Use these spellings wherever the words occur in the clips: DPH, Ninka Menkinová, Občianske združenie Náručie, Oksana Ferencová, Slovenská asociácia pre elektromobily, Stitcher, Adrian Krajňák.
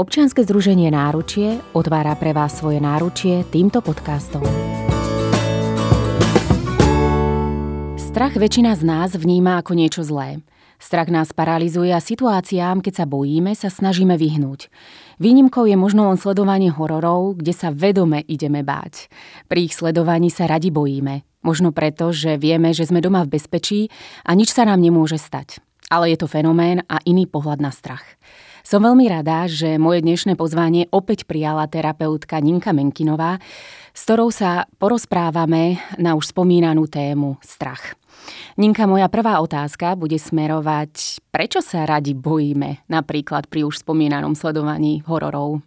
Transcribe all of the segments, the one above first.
Občianske združenie Náručie otvára pre vás svoje náručie týmto podcastom. Strach väčšina z nás vníma ako niečo zlé. Strach nás paralizuje a situáciám, keď sa bojíme, sa snažíme vyhnúť. Výnimkou je možno len sledovanie hororov, kde sa vedome ideme báť. Pri ich sledovaní sa radi bojíme. Možno preto, že vieme, že sme doma v bezpečí a nič sa nám nemôže stať. Ale je to fenomén a iný pohľad na strach. Som veľmi rada, že moje dnešné pozvanie opäť prijala terapeutka Ninka Menkinová, s ktorou sa porozprávame na už spomínanú tému strach. Ninka, moja prvá otázka bude smerovať, prečo sa radi bojíme, napríklad pri už spomínanom sledovaní hororov.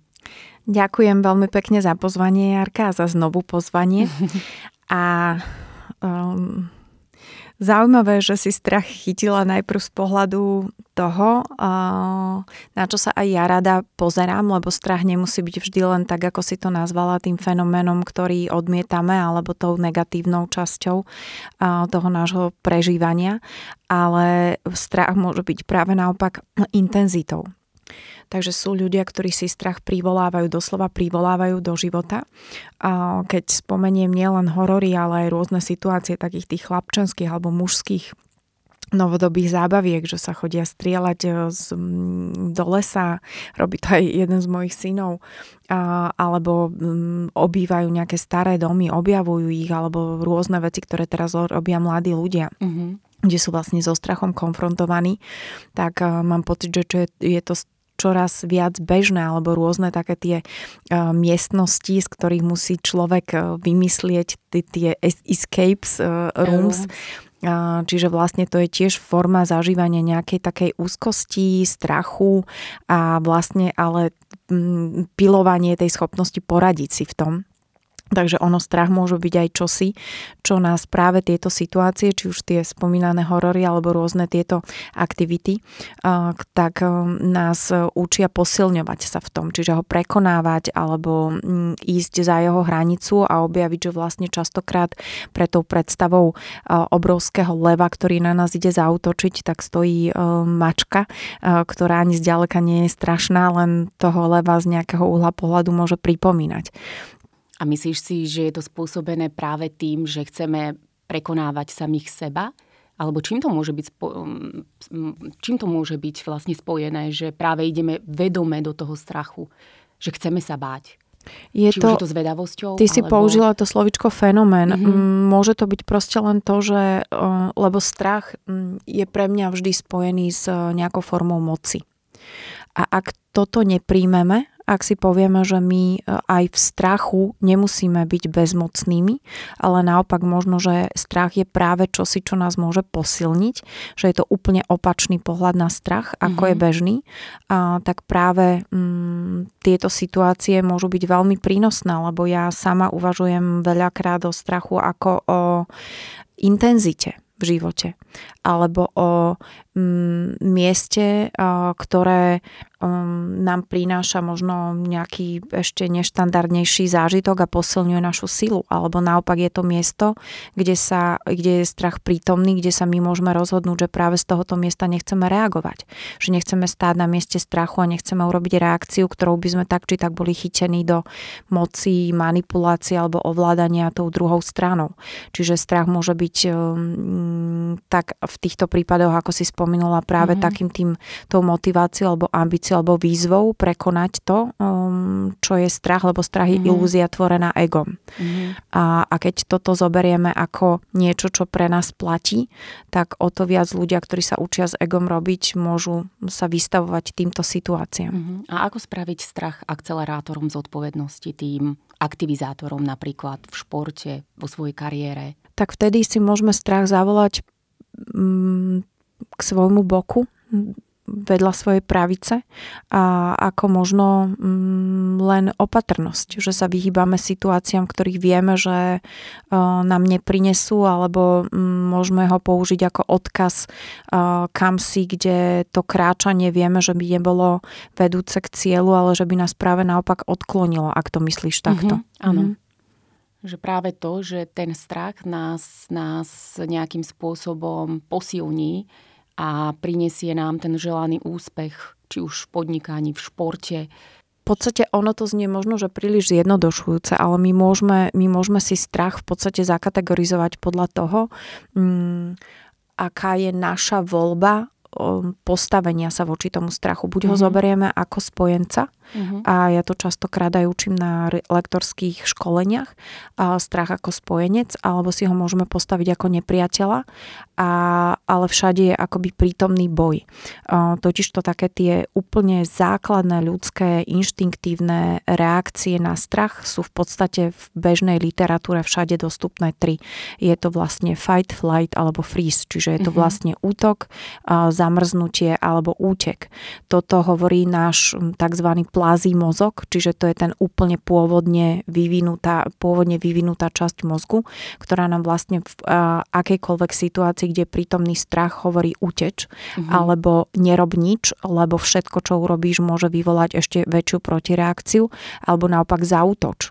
Ďakujem veľmi pekne za pozvanie, Jarka, a za znovu pozvanie. A zaujímavé, že si strach chytila najprv z pohľadu toho, na čo sa aj ja rada pozerám, lebo strach nemusí byť vždy len tak, ako si to nazvala, tým fenoménom, ktorý odmietame, alebo tou negatívnou časťou toho nášho prežívania, ale strach môže byť práve naopak intenzitou. Takže sú ľudia, ktorí si strach privolávajú, doslova privolávajú do života. Keď spomeniem nielen horory, ale aj rôzne situácie takých tých chlapčenských alebo mužských novodobých zábaviek, že sa chodia strieľať do lesa, robí to aj jeden z mojich synov, alebo obývajú nejaké staré domy, objavujú ich, alebo rôzne veci, ktoré teraz robia mladí ľudia. Kde sú vlastne so strachom konfrontovaní, tak mám pocit, že je to čoraz viac bežné, alebo rôzne také tie miestnosti, z ktorých musí človek vymyslieť tie escapes rooms. Čiže vlastne to je tiež forma zažívania nejakej takej úzkosti, strachu a vlastne ale pilovanie tej schopnosti poradiť si v tom. Takže ono, strach môže byť aj čosi, čo nás práve tieto situácie, či už tie spomínané horory alebo rôzne tieto aktivity, tak nás učia posilňovať sa v tom, čiže ho prekonávať alebo ísť za jeho hranicu a objaviť, že vlastne častokrát pre tou predstavou obrovského leva, ktorý na nás ide zaútočiť, tak stojí mačka, ktorá ani zďaleka nie je strašná, len toho leva z nejakého uhla pohľadu môže pripomínať. A myslíš si, že je to spôsobené práve tým, že chceme prekonávať samých seba? Alebo čím to môže byť vlastne spojené, že práve ideme vedome do toho strachu, že chceme sa báť? Či už je to zvedavosťou? Ty si použila to slovičko fenomén. Mm-hmm. Môže to byť proste len to, že lebo strach je pre mňa vždy spojený s nejakou formou moci. A ak toto nepríjmeme, ak si povieme, že my aj v strachu nemusíme byť bezmocnými, ale naopak možno, že strach je práve čosi, čo nás môže posilniť, že je to úplne opačný pohľad na strach, ako je bežný, tak práve tieto situácie môžu byť veľmi prínosné, lebo ja sama uvažujem veľakrát o strachu ako o intenzite v živote, alebo o mieste, ktoré nám prináša možno nejaký ešte neštandardnejší zážitok a posilňuje našu silu, alebo naopak je to miesto, kde je strach prítomný, kde sa my môžeme rozhodnúť, že práve z tohoto miesta nechceme reagovať, že nechceme stáť na mieste strachu a nechceme urobiť reakciu, ktorou by sme tak či tak boli chytení do moci, manipulácie alebo ovládania tou druhou stranou. Čiže strach môže byť tak v týchto prípadoch, ako si spomínala, práve takým tou motiváciou alebo ambíciou alebo výzvou prekonať to, čo je strach, lebo strach je ilúzia tvorená egom. A keď toto zoberieme ako niečo, čo pre nás platí, tak o to viac ľudia, ktorí sa učia s egom robiť, môžu sa vystavovať týmto situáciám. A ako spraviť strach akcelerátorom zodpovednosti, tým aktivizátorom napríklad v športe, vo svojej kariére? Tak vtedy si môžeme strach zavolať k svojmu boku, vedľa svojej pravice, a ako možno len opatrnosť, že sa vyhýbame situáciám, ktorých vieme, že nám neprinesú, alebo môžeme ho použiť ako odkaz kam si, kde to kráčanie vieme, že by nebolo vedúce k cieľu, ale že by nás práve naopak odklonilo, ak to myslíš takto. Áno. Že práve to, že ten strach nás nejakým spôsobom posilní a prinesie nám ten želaný úspech, či už v podnikaní, v športe. V podstate ono to znie možno, že príliš zjednodušujúce, ale my môžeme si strach v podstate zakategorizovať podľa toho, aká je naša voľba postavenia sa voči tomu strachu. Buď ho zoberieme ako spojenca, a ja to častokrát aj učím na lektorských školeniach, strach ako spojenec, alebo si ho môžeme postaviť ako nepriateľa, ale všade je akoby prítomný boj. Totižto také tie úplne základné ľudské inštinktívne reakcie na strach sú v podstate v bežnej literatúre všade dostupné tri. Je to vlastne fight, flight alebo freeze, čiže je to vlastne útok, zamrznutie alebo útek. Toto hovorí náš tzv. Plazí mozog, čiže to je ten úplne pôvodne vyvinutá časť mozgu, ktorá nám vlastne v akejkoľvek situácii, kde prítomný strach, hovorí uteč, alebo nerob nič, lebo všetko, čo urobíš, môže vyvolať ešte väčšiu protireakciu, alebo naopak zaútoč.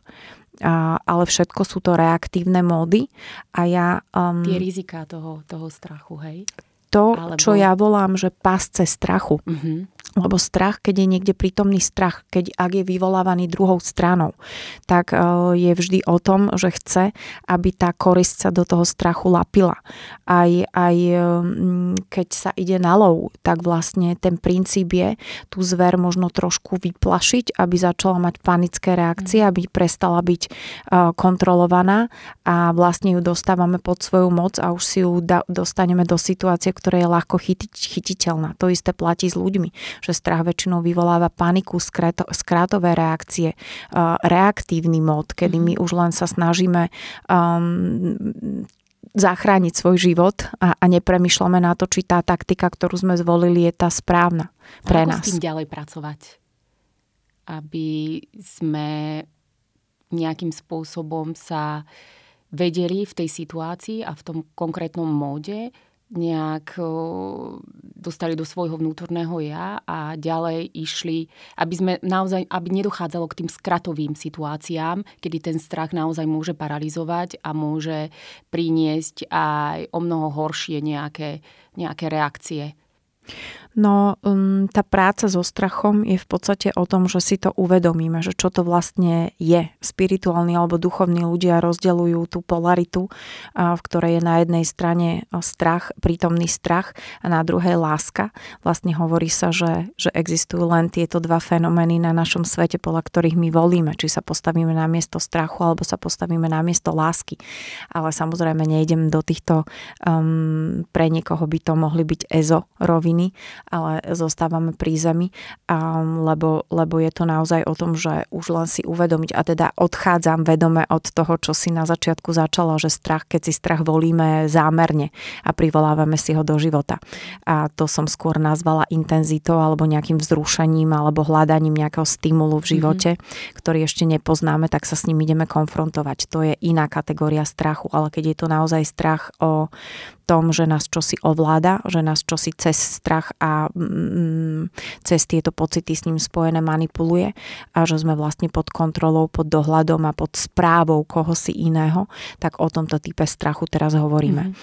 Ale všetko sú to reaktívne módy a ja... tie riziká toho strachu, hej? To, čo ja volám, že pásce strachu. Lebo strach, keď je niekde prítomný strach, ak je vyvolávaný druhou stranou, tak je vždy o tom, že chce, aby tá korisť sa do toho strachu lapila. Aj keď sa ide na lov, tak vlastne ten princíp je tú zver možno trošku vyplašiť, aby začala mať panické reakcie, aby prestala byť kontrolovaná a vlastne ju dostávame pod svoju moc a už si ju dostaneme do situácie, ktorá je ľahko chytiteľná. To isté platí s ľuďmi, že strach väčšinou vyvoláva paniku, skrátové reakcie, reaktívny mód, kedy my už len sa snažíme zachrániť svoj život a nepremýšľame na to, či tá taktika, ktorú sme zvolili, je tá správna pre nás. Ako s tým ďalej pracovať? Aby sme nejakým spôsobom sa vedeli v tej situácii a v tom konkrétnom móde nejak dostali do svojho vnútorného ja a ďalej išli, aby nedochádzalo k tým skratovým situáciám, kedy ten strach naozaj môže paralizovať a môže priniesť aj o mnoho horšie nejaké reakcie. No, tá práca so strachom je v podstate o tom, že si to uvedomíme, že čo to vlastne je. Spirituálni alebo duchovní ľudia rozdeľujú tú polaritu, v ktorej je na jednej strane strach, prítomný strach a na druhej láska. Vlastne hovorí sa, že existujú len tieto dva fenomény na našom svete, podľa ktorých my volíme, či sa postavíme na miesto strachu alebo sa postavíme na miesto lásky. Ale samozrejme nejdem do týchto, pre niekoho by to mohli byť ezo roviny, ale zostávame pri zemi, lebo je to naozaj o tom, že už len si uvedomiť, a teda odchádzam vedome od toho, čo si na začiatku začala, že strach, keď si strach volíme zámerne a privolávame si ho do života. A to som skôr nazvala intenzitou alebo nejakým vzrušením alebo hľadaním nejakého stimulu v živote, ktorý ešte nepoznáme, tak sa s ním ideme konfrontovať. To je iná kategória strachu, ale keď je to naozaj strach o tom, že nás čosi ovláda, že nás čosi cez strach a cez tieto pocity s ním spojené manipuluje a že sme vlastne pod kontrolou, pod dohľadom a pod správou kohosi iného, tak o tomto type strachu teraz hovoríme.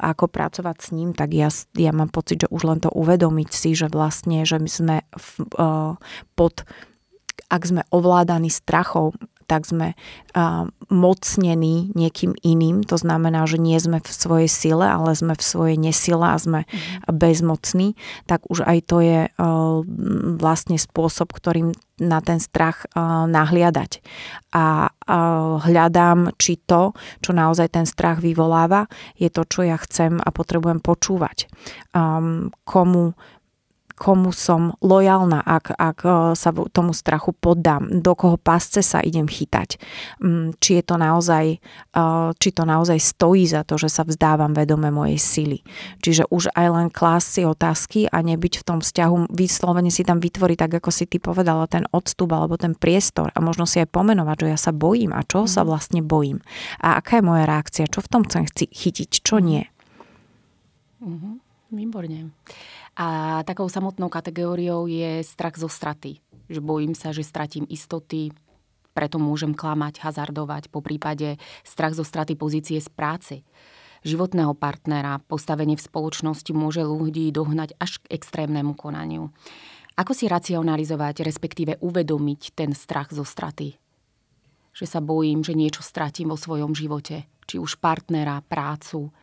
Ako pracovať s ním, tak ja mám pocit, že už len to uvedomiť si, že vlastne, že my sme ak sme ovládaní strachom, tak sme mocnení niekým iným. To znamená, že nie sme v svojej sile, ale sme v svojej nesile a sme bezmocní. Tak už aj to je vlastne spôsob, ktorým na ten strach nahliadať. A hľadám, či to, čo naozaj ten strach vyvoláva, je to, čo ja chcem a potrebujem počúvať. Komu som lojálna, ak sa tomu strachu poddám, do koho pásce sa idem chytať. Či to naozaj stojí za to, že sa vzdávam vedome mojej sily. Čiže už aj len klásť si otázky a nebyť v tom vzťahu, vyslovene si tam vytvoriť, tak ako si ty povedala, ten odstup alebo ten priestor a možno si aj pomenovať, že ja sa bojím a čoho sa vlastne bojím. A aká je moja reakcia, čo v tom chcem chytiť, čo nie. Výborne. A takou samotnou kategóriou je strach zo straty. Že bojím sa, že stratím istoty, preto môžem klamať, hazardovať. Poprípade strach zo straty pozície z práce, životného partnera, postavenie v spoločnosti môže ľudí dohnať až k extrémnemu konaniu. A Ako si racionalizovať, respektíve uvedomiť ten strach zo straty? Že sa bojím, že niečo stratím vo svojom živote, či už partnera, prácu.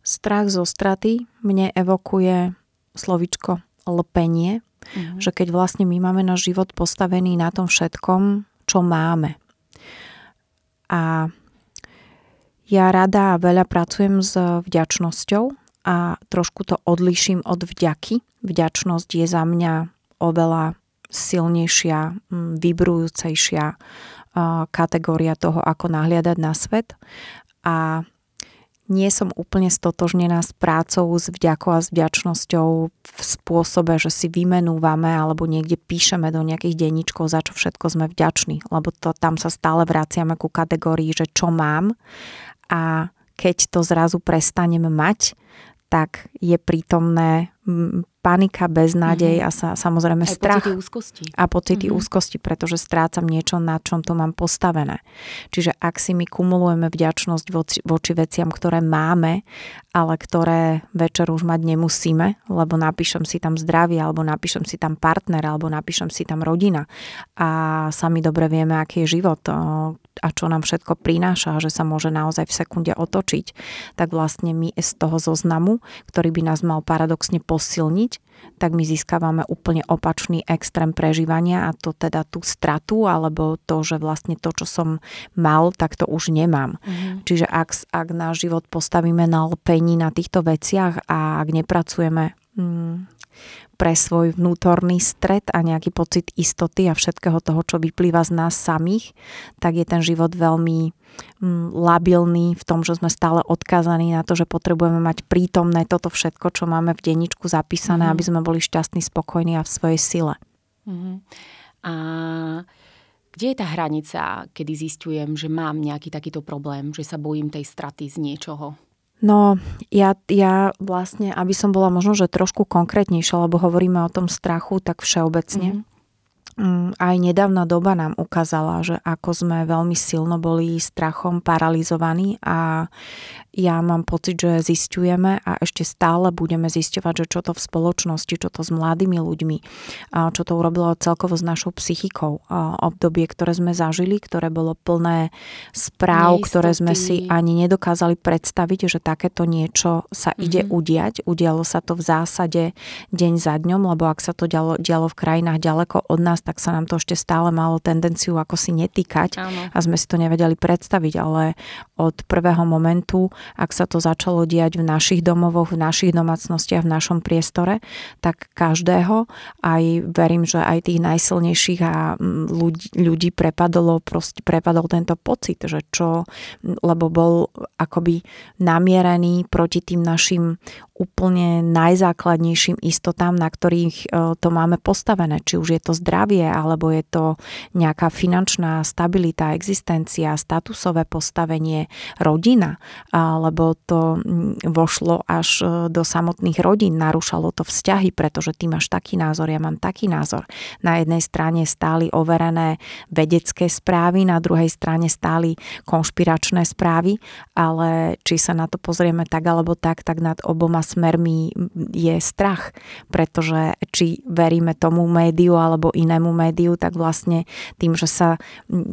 Strach zo straty mne evokuje slovičko lpenie, že keď vlastne my máme náš život postavený na tom všetkom, čo máme. A ja rada a veľa pracujem s vďačnosťou a trošku to odliším od vďaky. Vďačnosť je za mňa oveľa silnejšia, vibrujúcejšia kategória toho, ako nahliadať na svet. A nie som úplne stotožnená s prácou, s vďakou a s vďačnosťou v spôsobe, že si vymenúvame alebo niekde píšeme do nejakých denníčkov, za čo všetko sme vďační, lebo to, tam sa stále vraciame ku kategórii, že čo mám, a keď to zrazu prestanem mať, tak je prítomné panika, beznádej a samozrejme aj strach. Pocity úzkosti. A pocity úzkosti, pretože strácam niečo, na čom to mám postavené. Čiže ak si my kumulujeme vďačnosť voči veciam, ktoré máme, ale ktoré večer už mať nemusíme, lebo napíšem si tam zdravie, alebo napíšem si tam partner, alebo napíšem si tam rodina. A sami dobre vieme, aký je život a čo nám všetko prináša, že sa môže naozaj v sekunde otočiť, tak vlastne my z toho zoznamu, ktorý by nás mal paradoxne posilniť, tak my získavame úplne opačný extrém prežívania, a to teda tú stratu, alebo to, že vlastne to, čo som mal, tak to už nemám. Čiže ak náš život postavíme na lpení na týchto veciach a ak nepracujeme pre svoj vnútorný stret a nejaký pocit istoty a všetkého toho, čo vyplýva z nás samých, tak je ten život veľmi labilný v tom, že sme stále odkázaní na to, že potrebujeme mať prítomné toto všetko, čo máme v denníčku zapísané, aby sme boli šťastní, spokojní a v svojej sile. A kde je tá hranica, kedy zistujem, že mám nejaký takýto problém, že sa bojím tej straty z niečoho? No, ja vlastne, aby som bola možno, že trošku konkrétnejšia, lebo hovoríme o tom strachu tak všeobecne. Aj nedávna doba nám ukázala, že ako sme veľmi silno boli strachom paralizovaní, a ja mám pocit, že zisťujeme a ešte stále budeme zisťovať, že čo to v spoločnosti, čo to s mladými ľuďmi, čo to urobilo celkovo s našou psychikou. Obdobie, ktoré sme zažili, ktoré bolo plné správ, neistoty, ktoré sme si ani nedokázali predstaviť, že takéto niečo sa ide udiať. Udialo sa to v zásade deň za dňom, lebo ak sa to dialo v krajinách ďaleko od nás, tak sa nám to ešte stále malo tendenciu ako si netýkať. Áno. A sme si to nevedeli predstaviť, ale od prvého momentu, ak sa to začalo diať v našich domovoch, v našich domácnostiach, v našom priestore, tak každého, aj verím, že aj tých najsilnejších a ľudí prepadol tento pocit, že čo, lebo bol akoby namierený proti tým našim úplne najzákladnejším istotám, na ktorých to máme postavené. Či už je to zdravie, alebo je to nejaká finančná stabilita, existencia, statusové postavenie, rodina, alebo to vošlo až do samotných rodín, narúšalo to vzťahy, pretože ty máš taký názor, ja mám taký názor. Na jednej strane stáli overené vedecké správy, na druhej strane stáli konšpiračné správy, ale či sa na to pozrieme tak alebo tak, tak nad oboma smermi je strach, pretože či veríme tomu médiu alebo inému médiu, tak vlastne tým, že sa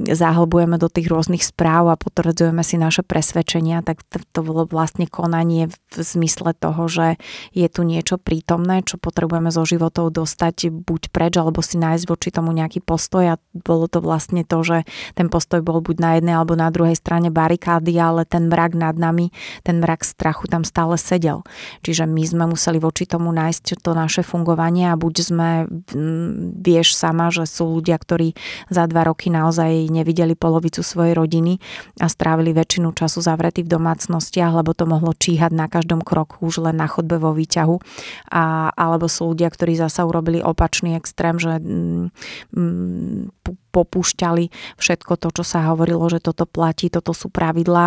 zahlbujeme do tých rôznych správ a potvrdzujeme si naše presvedčenia, tak to bolo vlastne konanie v zmysle toho, že je tu niečo prítomné, čo potrebujeme zo životov dostať buď preč, alebo si nájsť voči tomu nejaký postoj, a bolo to vlastne to, že ten postoj bol buď na jednej alebo na druhej strane barikády, ale ten mrak nad nami, ten mrak strachu tam stále sedel. Čiže my sme museli voči tomu nájsť to naše fungovanie, a buď sme, vieš sama, že sú ľudia, ktorí za 2 roky naozaj nevideli polovicu svojej rodiny a strávili väčšinu času zavretí v domácnostiach, lebo to mohlo číhať na každom kroku, už len na chodbe, vo výťahu. Alebo sú ľudia, ktorí zasa urobili opačný extrém, že popúšťali všetko to, čo sa hovorilo, že toto platí, toto sú pravidlá,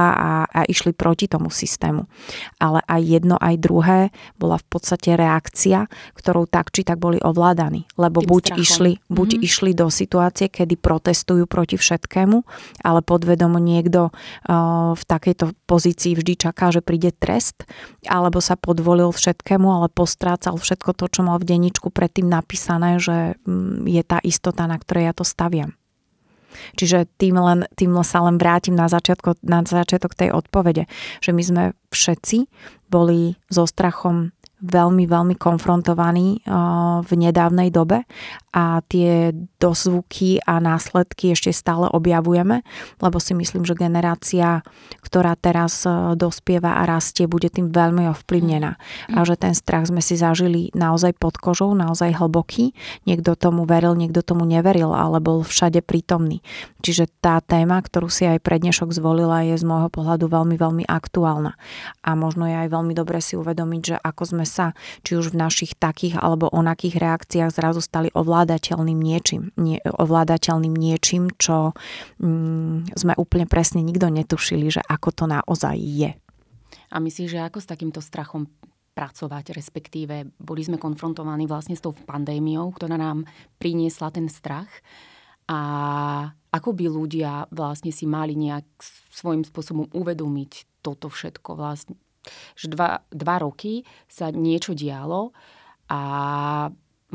a išli proti tomu systému. Ale aj jedno, aj druhé bola v podstate reakcia, ktorou tak či tak boli ovládaní. Lebo buď išli, buď išli do situácie, kedy protestujú proti všetkému, ale podvedomo niekto v takejto pozícii vždy čaká, že príde trest, alebo sa podvolil všetkému, ale postrácal všetko to, čo mal v denníčku predtým napísané, že je tá istota, na ktorej ja to staviam. Čiže tým sa len vrátim na začiatok tej odpovede, že my sme všetci boli so strachom veľmi, veľmi konfrontovaní v nedávnej dobe a tie dozvuky a následky ešte stále objavujeme, lebo si myslím, že generácia, ktorá teraz dospieva a rastie, bude tým veľmi ovplyvnená. A že ten strach sme si zažili naozaj pod kožou, naozaj hlboký. Niekto tomu veril, niekto tomu neveril, ale bol všade prítomný. Čiže tá téma, ktorú si aj pre dnešok zvolila, je z môjho pohľadu veľmi, veľmi aktuálna. A možno je aj veľmi dobre si uvedomiť, že ako sme sa, či už v našich takých alebo onakých reakciách zrazu stali ovládateľným niečím, čo sme úplne presne nikto netušili, že ako to naozaj je. A myslíš, že ako s takýmto strachom pracovať, respektíve boli sme konfrontovaní vlastne s tou pandémiou, ktorá nám priniesla ten strach a ako by ľudia vlastne si mali nejak svojím spôsobom uvedomiť toto všetko vlastne, že dva roky sa niečo dialo a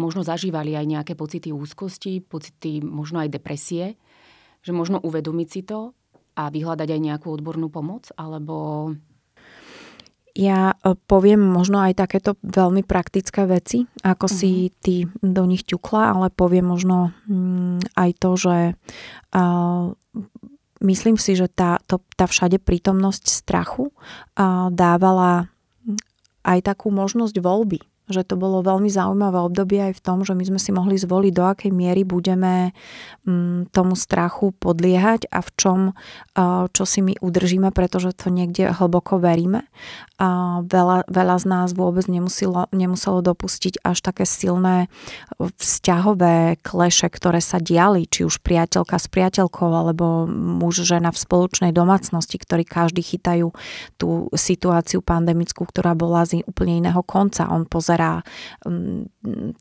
možno zažívali aj nejaké pocity úzkosti, pocity možno aj depresie, že možno uvedomiť si to a vyhľadať aj nejakú odbornú pomoc, alebo... Ja poviem možno aj takéto veľmi praktické veci, ako si ty do nich ťukla, ale poviem možno aj to, že... Myslím si, že tá všade prítomnosť strachu dávala aj takú možnosť voľby. Že to bolo veľmi zaujímavé obdobie aj v tom, že my sme si mohli zvoliť, do akej miery budeme tomu strachu podliehať a v čom, čo si my udržíme, pretože to niekde hlboko veríme. Veľa z nás vôbec nemuselo dopustiť až také silné vzťahové kleše, ktoré sa diali, či už priateľka s priateľkou, alebo muž, žena v spoločnej domácnosti, ktorí každý chytajú tú situáciu pandemickú, ktorá bola z úplne iného konca. On pozerá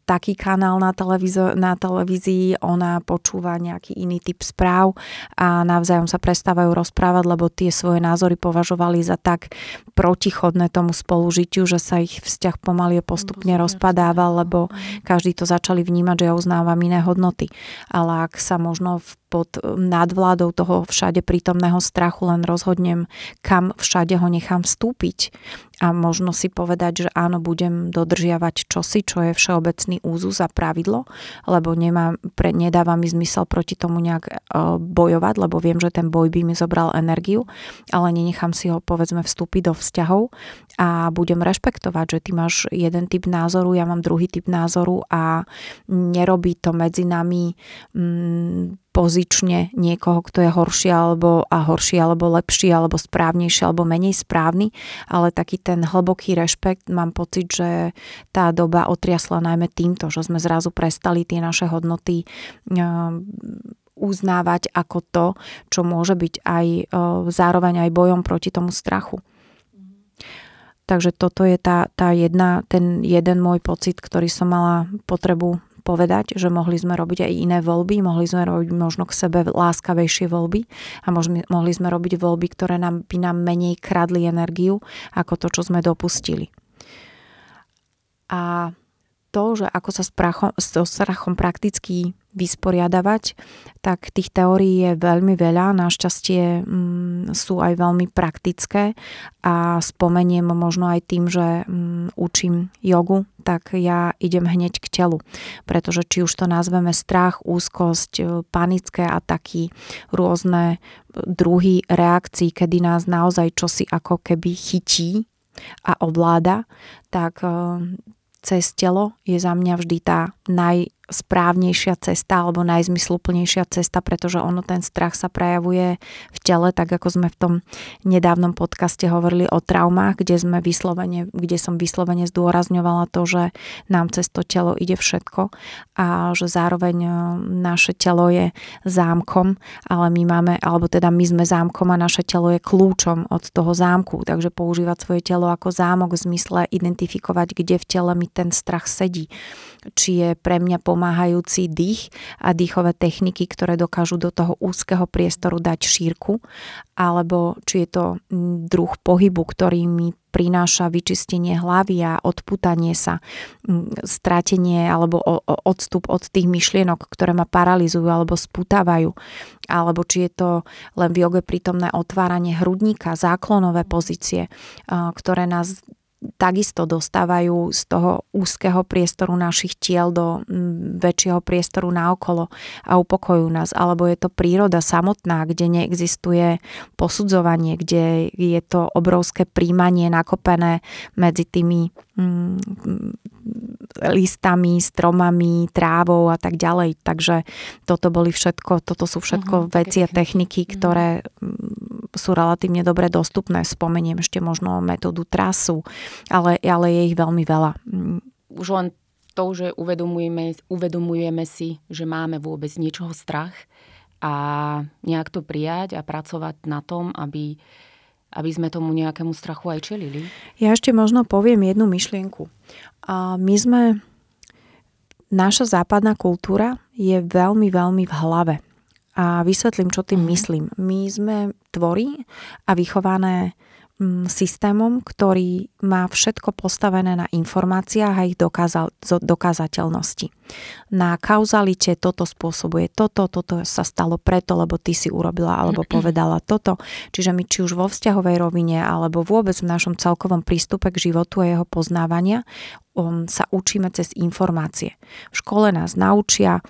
taký kanál na televízii, ona počúva nejaký iný typ správ a navzájom sa prestávajú rozprávať, lebo tie svoje názory považovali za tak protichodné tomu spolužitiu, že sa ich vzťah pomaly postupne rozpadával, lebo každý to začali vnímať, že ja uznávam iné hodnoty. Ale ak sa možno pod nadvládou toho všade prítomného strachu len rozhodnem, kam všade ho nechám vstúpiť. A možno si povedať, že áno, budem dodržiavať čosi, čo je všeobecný úzus a pravidlo, lebo nedáva mi zmysel proti tomu nejak bojovať, lebo viem, že ten boj by mi zobral energiu, ale nenechám si ho, povedzme, vstúpiť do vzťahov a budem rešpektovať, že ty máš jeden typ názoru, ja mám druhý typ názoru a nerobí to medzi nami pozične niekoho, kto je horší alebo lepší, alebo správnejší, alebo menej správny, ale taký ten hlboký rešpekt, mám pocit, že tá doba otriasla najmä týmto, že sme zrazu prestali tie naše hodnoty uznávať ako to, čo môže byť aj zároveň aj bojom proti tomu strachu. Takže toto je ten jeden môj pocit, ktorý som mala potrebu povedať, že mohli sme robiť aj iné voľby, mohli sme robiť možno k sebe láskavejšie voľby a mohli sme robiť voľby, ktoré by nám menej kradli energiu ako to, čo sme dopustili. A to, že ako sa so strachom prakticky vysporiadavať, tak tých teórií je veľmi veľa. Našťastie sú aj veľmi praktické a spomeniem možno aj tým, že učím jogu, tak ja idem hneď k telu. Pretože či už to nazveme strach, úzkosť, panické ataky, rôzne druhy reakcií, kedy nás naozaj čosi ako keby chytí a ovláda, tak cez telo je za mňa vždy tá najsprávnejšia cesta alebo najzmysluplnejšia cesta, pretože ono ten strach sa prejavuje v tele, tak ako sme v tom nedávnom podcaste hovorili o traumách, kde som vyslovene zdôrazňovala to, že nám cez to telo ide všetko a že zároveň naše telo je zámkom, ale my sme zámkom a naše telo je kľúčom od toho zámku, takže používať svoje telo ako zámok v zmysle identifikovať, kde v tele mi ten strach sedí. Či je pre mňa pomáhajúci dých a dýchové techniky, ktoré dokážu do toho úzkeho priestoru dať šírku, alebo či je to druh pohybu, ktorý mi prináša vyčistenie hlavy a odputanie sa, strátenie alebo odstup od tých myšlienok, ktoré ma paralizujú alebo spútavajú. Alebo či je to len v joge prítomné otváranie hrudníka, záklonové pozície, ktoré nás takisto dostávajú z toho úzkeho priestoru našich tiel do väčšieho priestoru naokolo a upokojujú nás. Alebo je to príroda samotná, kde neexistuje posudzovanie, kde je to obrovské príjmanie nakopené medzi tými listami, stromami, trávou a tak ďalej. Takže toto sú všetko veci a techniky, ktoré sú relatívne dobre dostupné. Spomeniem ešte možno metódu trasu, ale je ich veľmi veľa. Už len to, že uvedomujeme si, že máme vôbec niečoho strach a nejak to prijať a pracovať na tom, aby sme tomu nejakému strachu aj čelili. Ja ešte možno poviem jednu myšlienku. Naša západná kultúra je veľmi, veľmi v hlave. A vysvetlím, čo tým myslím. My sme tvorí a vychované systémom, ktorý má všetko postavené na informáciách a ich dokázateľnosti. Na kauzalite toto spôsobuje toto sa stalo preto, lebo ty si urobila alebo povedala toto. Čiže my či už vo vzťahovej rovine alebo vôbec v našom celkovom prístupe k životu a jeho poznávania sa učíme cez informácie. V škole nás naučia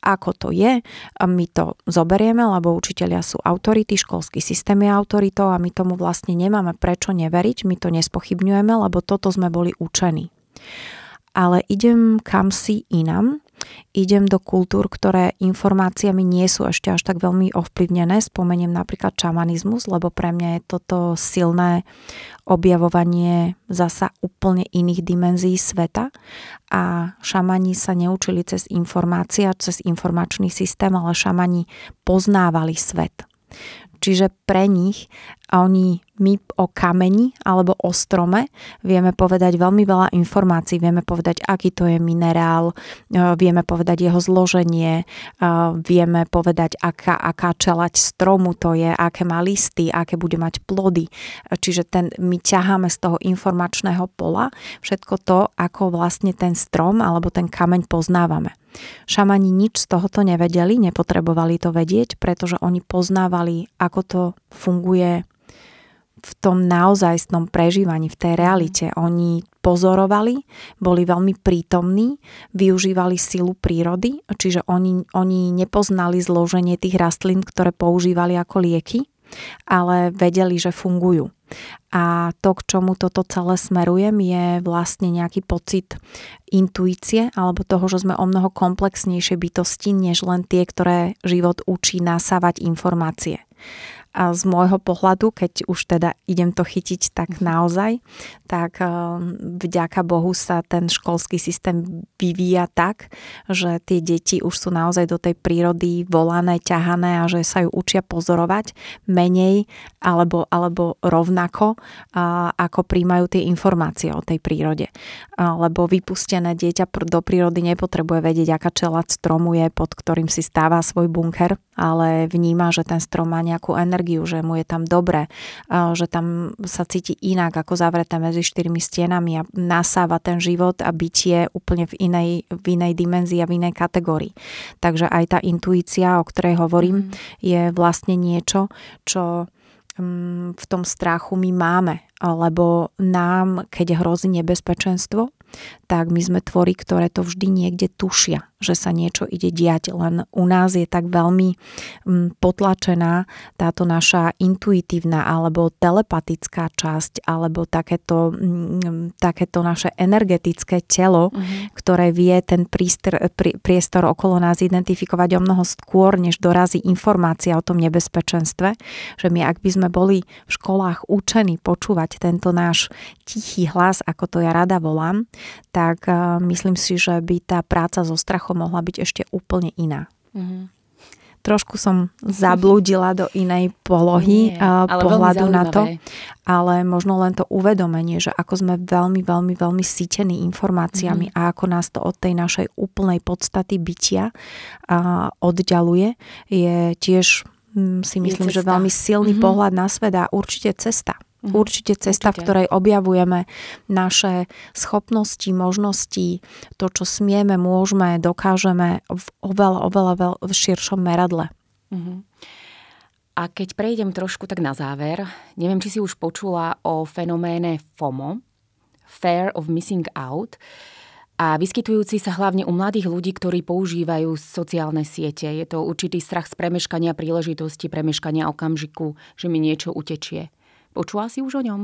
ako to je, my to zoberieme, lebo učitelia sú autority, školský systém je autoritou a my tomu vlastne nemáme prečo neveriť, my to nespochybňujeme, lebo toto sme boli učení. Ale idem kam si inam, idem do kultúr, ktoré informáciami nie sú ešte až tak veľmi ovplyvnené. Spomeniem napríklad šamanizmus, lebo pre mňa je toto silné objavovanie zasa úplne iných dimenzií sveta a šamani sa neučili cez informácie, cez informačný systém, ale šamani poznávali svet. Čiže pre nich my o kameni alebo o strome vieme povedať veľmi veľa informácií. Vieme povedať, aký to je minerál, vieme povedať jeho zloženie, vieme povedať, aká čeľaď stromu to je, aké má listy, aké bude mať plody. Čiže my ťaháme z toho informačného pola všetko to, ako vlastne ten strom alebo ten kameň poznávame. Šamani nič z tohoto nevedeli, nepotrebovali to vedieť, pretože oni poznávali, ako to funguje v tom naozajstnom prežívaní, v tej realite. Oni pozorovali, boli veľmi prítomní, využívali silu prírody, čiže oni nepoznali zloženie tých rastlín, ktoré používali ako lieky, ale vedeli, že fungujú. A to, k čomu toto celé smerujem, je vlastne nejaký pocit intuície alebo toho, že sme o mnoho komplexnejšie bytosti, než len tie, ktoré život učí nasávať informácie. A z môjho pohľadu, keď už teda idem to chytiť tak naozaj, tak vďaka Bohu sa ten školský systém vyvíja tak, že tie deti už sú naozaj do tej prírody volané, ťahané a že sa ju učia pozorovať menej alebo rovnako, ako príjmajú tie informácie o tej prírode. Lebo vypustené dieťa do prírody nepotrebuje vedieť, aká čeľaď stromu je, pod ktorým si stáva svoj bunker, ale vníma, že ten strom má nejakú energiu, že mu je tam dobre, že tam sa cíti inak ako zavreté medzi štyrmi stienami a nasáva ten život a bytie úplne v inej dimenzii a v inej kategórii. Takže aj tá intuícia, o ktorej hovorím, je vlastne niečo, čo v tom strachu my máme, lebo nám, keď hrozí nebezpečenstvo, tak my sme tvorí, ktoré to vždy niekde tušia, že sa niečo ide diať. Len u nás je tak veľmi potlačená táto naša intuitívna alebo telepatická časť, alebo takéto naše energetické telo, ktoré vie ten priestor okolo nás identifikovať o mnoho skôr, než dorazí informácia o tom nebezpečenstve. Že my, ak by sme boli v školách učení počúvať tento náš tichý hlas, ako to ja rada volám, tak myslím si, že by tá práca so strachom mohla byť ešte úplne iná. trošku som zablúdila do inej polohy pohľadu na to, ale možno len to uvedomenie, že ako sme veľmi, veľmi, veľmi sytení informáciami a ako nás to od tej našej úplnej podstaty bytia oddialuje, je tiež si myslím, že veľmi silný pohľad na svet a určite cesta. Určite cesta, v ktorej objavujeme naše schopnosti, možnosti, to, čo smieme, môžeme, dokážeme v oveľa, oveľa, oveľa širšom meradle. A keď prejdem trošku tak na záver, neviem, či si už počula o fenoméne FOMO, Fear of Missing Out, a vyskytujúci sa hlavne u mladých ľudí, ktorí používajú sociálne siete. Je to určitý strach z premeškania príležitosti, premeškania okamžiku, že mi niečo utečie. Počula si už o ňom?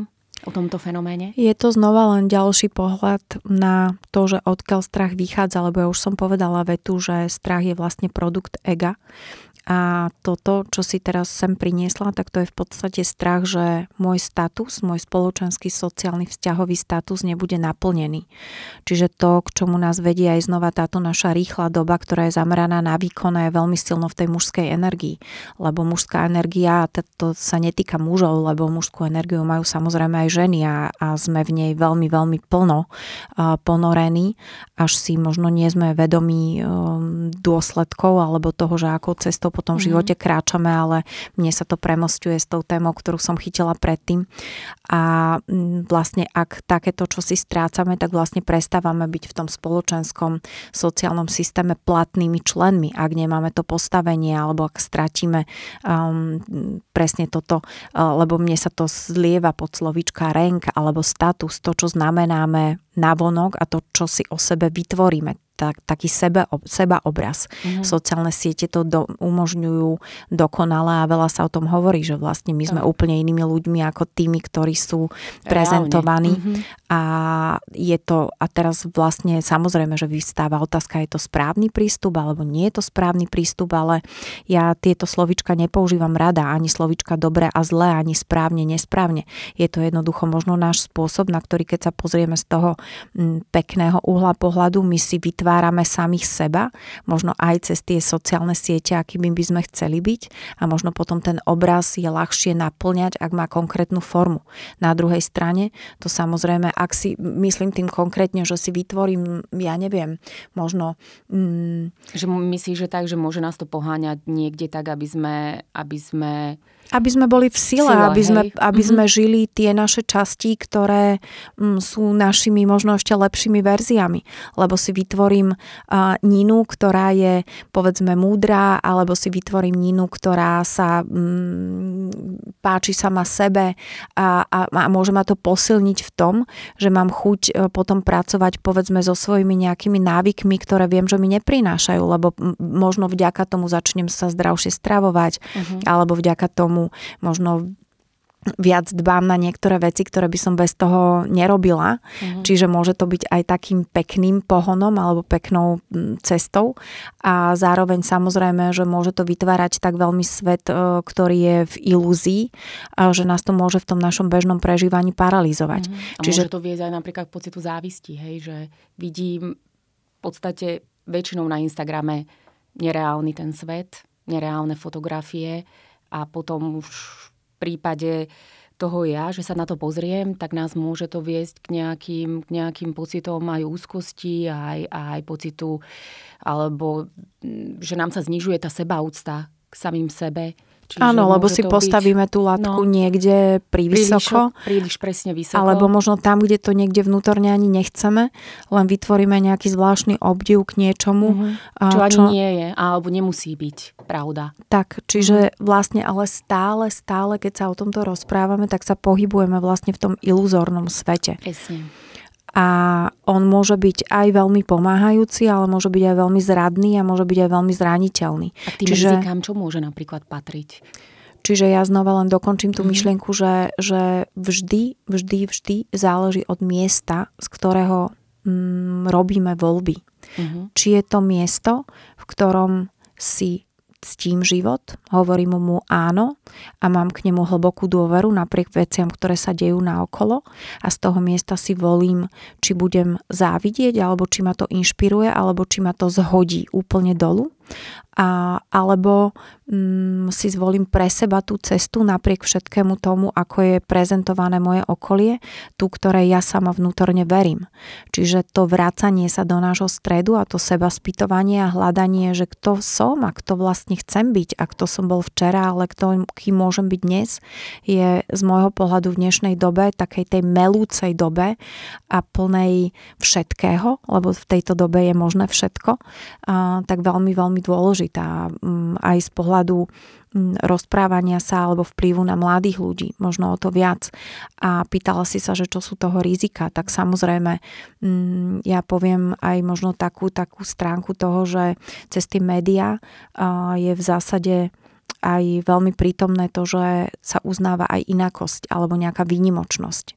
O tomto fenoméne? Je to znova len ďalší pohľad na to, že odkiaľ strach vychádza, lebo ja už som povedala vetu, že strach je vlastne produkt ega. A toto, čo si teraz sem priniesla, tak to je v podstate strach, že môj status, môj spoločenský, sociálny, vzťahový status nebude naplnený. Čiže to, k čomu nás vedie aj znova táto naša rýchla doba, ktorá je zameraná na výkon, je veľmi silno v tej mužskej energii. Lebo mužská energia, to sa netýka mužov, lebo mužskú energiu majú samozrejme aj ženy a sme v nej veľmi, veľmi plno ponorení, až si možno nie sme vedomí dôsledkov alebo toho, že ako cestou potom v živote kráčame, ale mne sa to premosťuje s tou témou, ktorú som chytila predtým. A vlastne ak takéto, čo si strácame, tak vlastne prestávame byť v tom spoločenskom sociálnom systéme platnými členmi, ak nemáme to postavenie, alebo ak stratíme presne toto, lebo mne sa to zlieva pod slovíčka rank alebo status, to, čo znamenáme navonok a to, čo si o sebe vytvoríme. Taký sebaobraz. Sociálne siete to umožňujú dokonale a veľa sa o tom hovorí, že vlastne my sme úplne inými ľuďmi ako tými, ktorí sú prezentovaní. A je to, a teraz vlastne samozrejme, že vystáva otázka, je to správny prístup alebo nie je to správny prístup, ale ja tieto slovíčka nepoužívam rada, ani slovíčka dobre a zlé, ani správne, nesprávne. Je to jednoducho možno náš spôsob, na ktorý keď sa pozrieme z toho pekného uhla pohľadu, my si vytvárame samých seba, možno aj cez tie sociálne siete, akými by sme chceli byť a možno potom ten obraz je ľahšie naplňať, ak má konkrétnu formu. Na druhej strane to samozrejme, ak si myslím tým konkrétne, že si vytvorím, ja neviem, možno... Že myslíš, že tak, že môže nás to poháňať niekde tak, aby sme boli v sile, aby sme žili tie naše časti, ktoré sú našimi možno ešte lepšími verziami. Lebo si vytvorím Ninu, ktorá je povedzme múdra, alebo si vytvorím Ninu, ktorá sa páči sama sebe a môže ma to posilniť v tom, že mám chuť potom pracovať povedzme so svojimi nejakými návykmi, ktoré viem, že mi neprinášajú, lebo možno vďaka tomu začnem sa zdravšie stravovať, alebo vďaka tomu možno viac dbám na niektoré veci, ktoré by som bez toho nerobila. Čiže môže to byť aj takým pekným pohonom alebo peknou cestou. A zároveň samozrejme, že môže to vytvárať tak veľmi svet, ktorý je v ilúzii, že nás to môže v tom našom bežnom prežívaní paralizovať. A čiže... môže to viesť aj napríklad k pocitu závisti, hej? Že vidím v podstate väčšinou na Instagrame nereálny ten svet, nereálne fotografie. A potom už v prípade toho ja, že sa na to pozriem, tak nás môže to viesť k nejakým pocitom aj úzkosti, aj pocitu, alebo že nám sa znižuje tá sebaúcta k samým sebe. Áno, lebo si postavíme tú latku niekde prívysoko. Príliš presne vysoko. Alebo možno tam, kde to niekde vnútorne ani nechceme, len vytvoríme nejaký zvláštny obdiv k niečomu. Čo ani nie je, alebo nemusí byť pravda. Tak, čiže vlastne ale stále, keď sa o tomto rozprávame, tak sa pohybujeme vlastne v tom iluzórnom svete. Presne. A on môže byť aj veľmi pomáhajúci, ale môže byť aj veľmi zradný a môže byť aj veľmi zraniteľný. A k tým rizikám čo môže napríklad patriť? Čiže ja znova len dokončím tú myšlienku, že vždy záleží od miesta, z ktorého robíme voľby. Či je to miesto, v ktorom si ctím život, hovorím mu áno a mám k nemu hlbokú dôveru napriek veciam, ktoré sa dejú naokolo a z toho miesta si volím, či budem závidieť, alebo či ma to inšpiruje, alebo či ma to zhodí úplne dolu Alebo si zvolím pre seba tú cestu napriek všetkému tomu, ako je prezentované moje okolie, tú, ktorej ja sama vnútorne verím. Čiže to vracanie sa do nášho stredu a to seba spýtovanie a hľadanie, že kto som a kto vlastne chcem byť a kto som bol včera, ale kto, kým môžem byť dnes, je z môjho pohľadu v dnešnej dobe, takej tej melúcej dobe a plnej všetkého, lebo v tejto dobe je možné všetko, tak veľmi, veľmi dôležité. Aj z pohľadu rozprávania sa alebo vplyvu na mladých ľudí, možno o to viac. A pýtala si sa, že čo sú toho rizika, tak samozrejme ja poviem aj možno takú stránku toho, že cez tie médiá je v zásade aj veľmi prítomné to, že sa uznáva aj inakosť alebo nejaká výnimočnosť.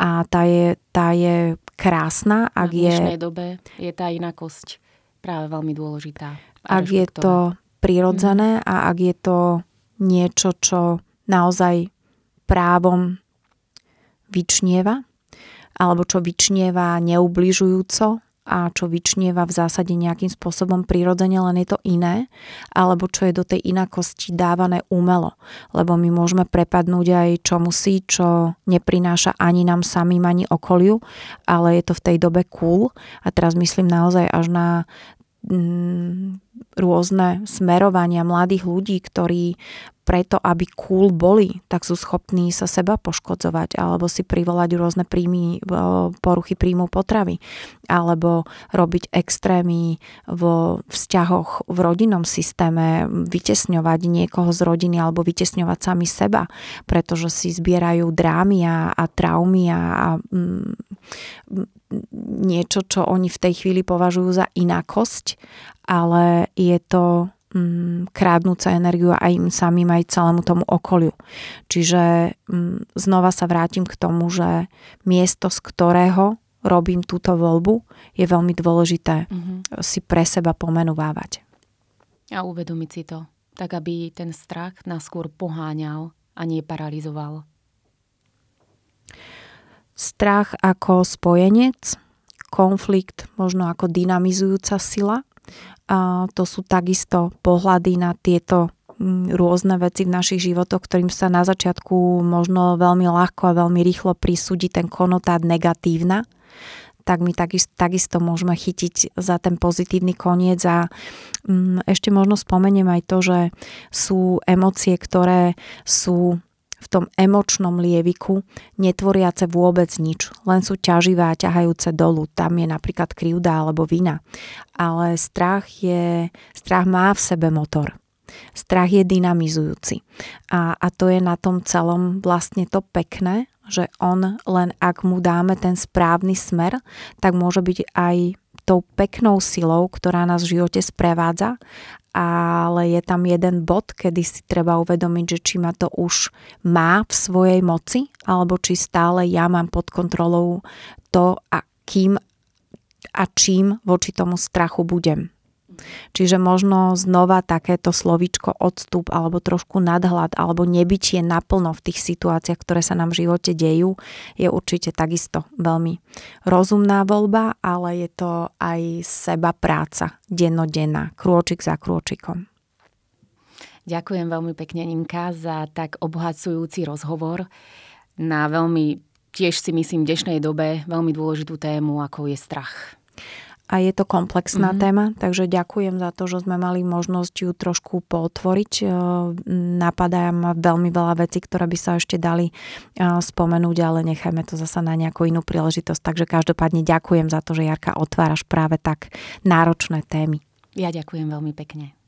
A tá je krásna. Ak v dnešnej dobe je tá inakosť práve veľmi dôležitá. Ak je to prirodzené a ak je to niečo, čo naozaj právom vyčnieva, alebo čo vyčnieva neubližujúco a čo vyčnieva v zásade nejakým spôsobom prirodzene, len je to iné, alebo čo je do tej inakosti dávané umelo. Lebo my môžeme prepadnúť aj čomusi, čo neprináša ani nám samým, ani okoliu, ale je to v tej dobe cool. A teraz myslím naozaj až na rôzne smerovania mladých ľudí, ktorí preto, aby cool boli, tak sú schopní sa seba poškodzovať alebo si privolať rôzne poruchy príjmu potravy alebo robiť extrémy vo vzťahoch v rodinnom systéme, vytesňovať niekoho z rodiny alebo vytesňovať sami seba, pretože si zbierajú drámy a traumy a niečo, čo oni v tej chvíli považujú za inakosť, ale je to krádnúca energiu aj im samým, aj celému tomu okoliu. Čiže znova sa vrátim k tomu, že miesto, z ktorého robím túto voľbu, je veľmi dôležité si pre seba pomenovávať. A uvedomiť si to, tak aby ten strach nás skôr poháňal a nie paralizoval. Strach ako spojenec, konflikt možno ako dynamizujúca sila. A to sú takisto pohľady na tieto rôzne veci v našich životoch, ktorým sa na začiatku možno veľmi ľahko a veľmi rýchlo prisúdi ten konotát negatívna. Tak my takisto môžeme chytiť za ten pozitívny koniec a ešte možno spomeniem aj to, že sú emócie, ktoré sú v tom emočnom lieviku netvoriace vôbec nič, len sú ťaživé a ťahajúce dolu. Tam je napríklad krivda alebo vina. Ale strach má v sebe motor. Strach je dynamizujúci. A to je na tom celom vlastne to pekné, že on len ak mu dáme ten správny smer, tak môže byť aj tou peknou silou, ktorá nás v živote sprevádza, ale je tam jeden bod, kedy si treba uvedomiť, že či ma to už má v svojej moci, alebo či stále ja mám pod kontrolou to, akým a čím voči tomu strachu budem. Čiže možno znova takéto slovíčko odstup alebo trošku nadhľad alebo nebytie naplno v tých situáciách, ktoré sa nám v živote dejú, je určite takisto veľmi rozumná voľba, ale je to aj seba práca dennodenná, krôčik za krôčikom. Ďakujem veľmi pekne, Ninka, za tak obohacujúci rozhovor na veľmi, tiež si myslím, v dnešnej dobe veľmi dôležitú tému, ako je strach. A je to komplexná téma, takže ďakujem za to, že sme mali možnosť ju trošku pootvoriť. Napadá ma veľmi veľa vecí, ktoré by sa ešte dali spomenúť, ale nechajme to zasa na nejakú inú príležitosť. Takže každopádne ďakujem za to, že Jarka otváraš práve tak náročné témy. Ja ďakujem veľmi pekne.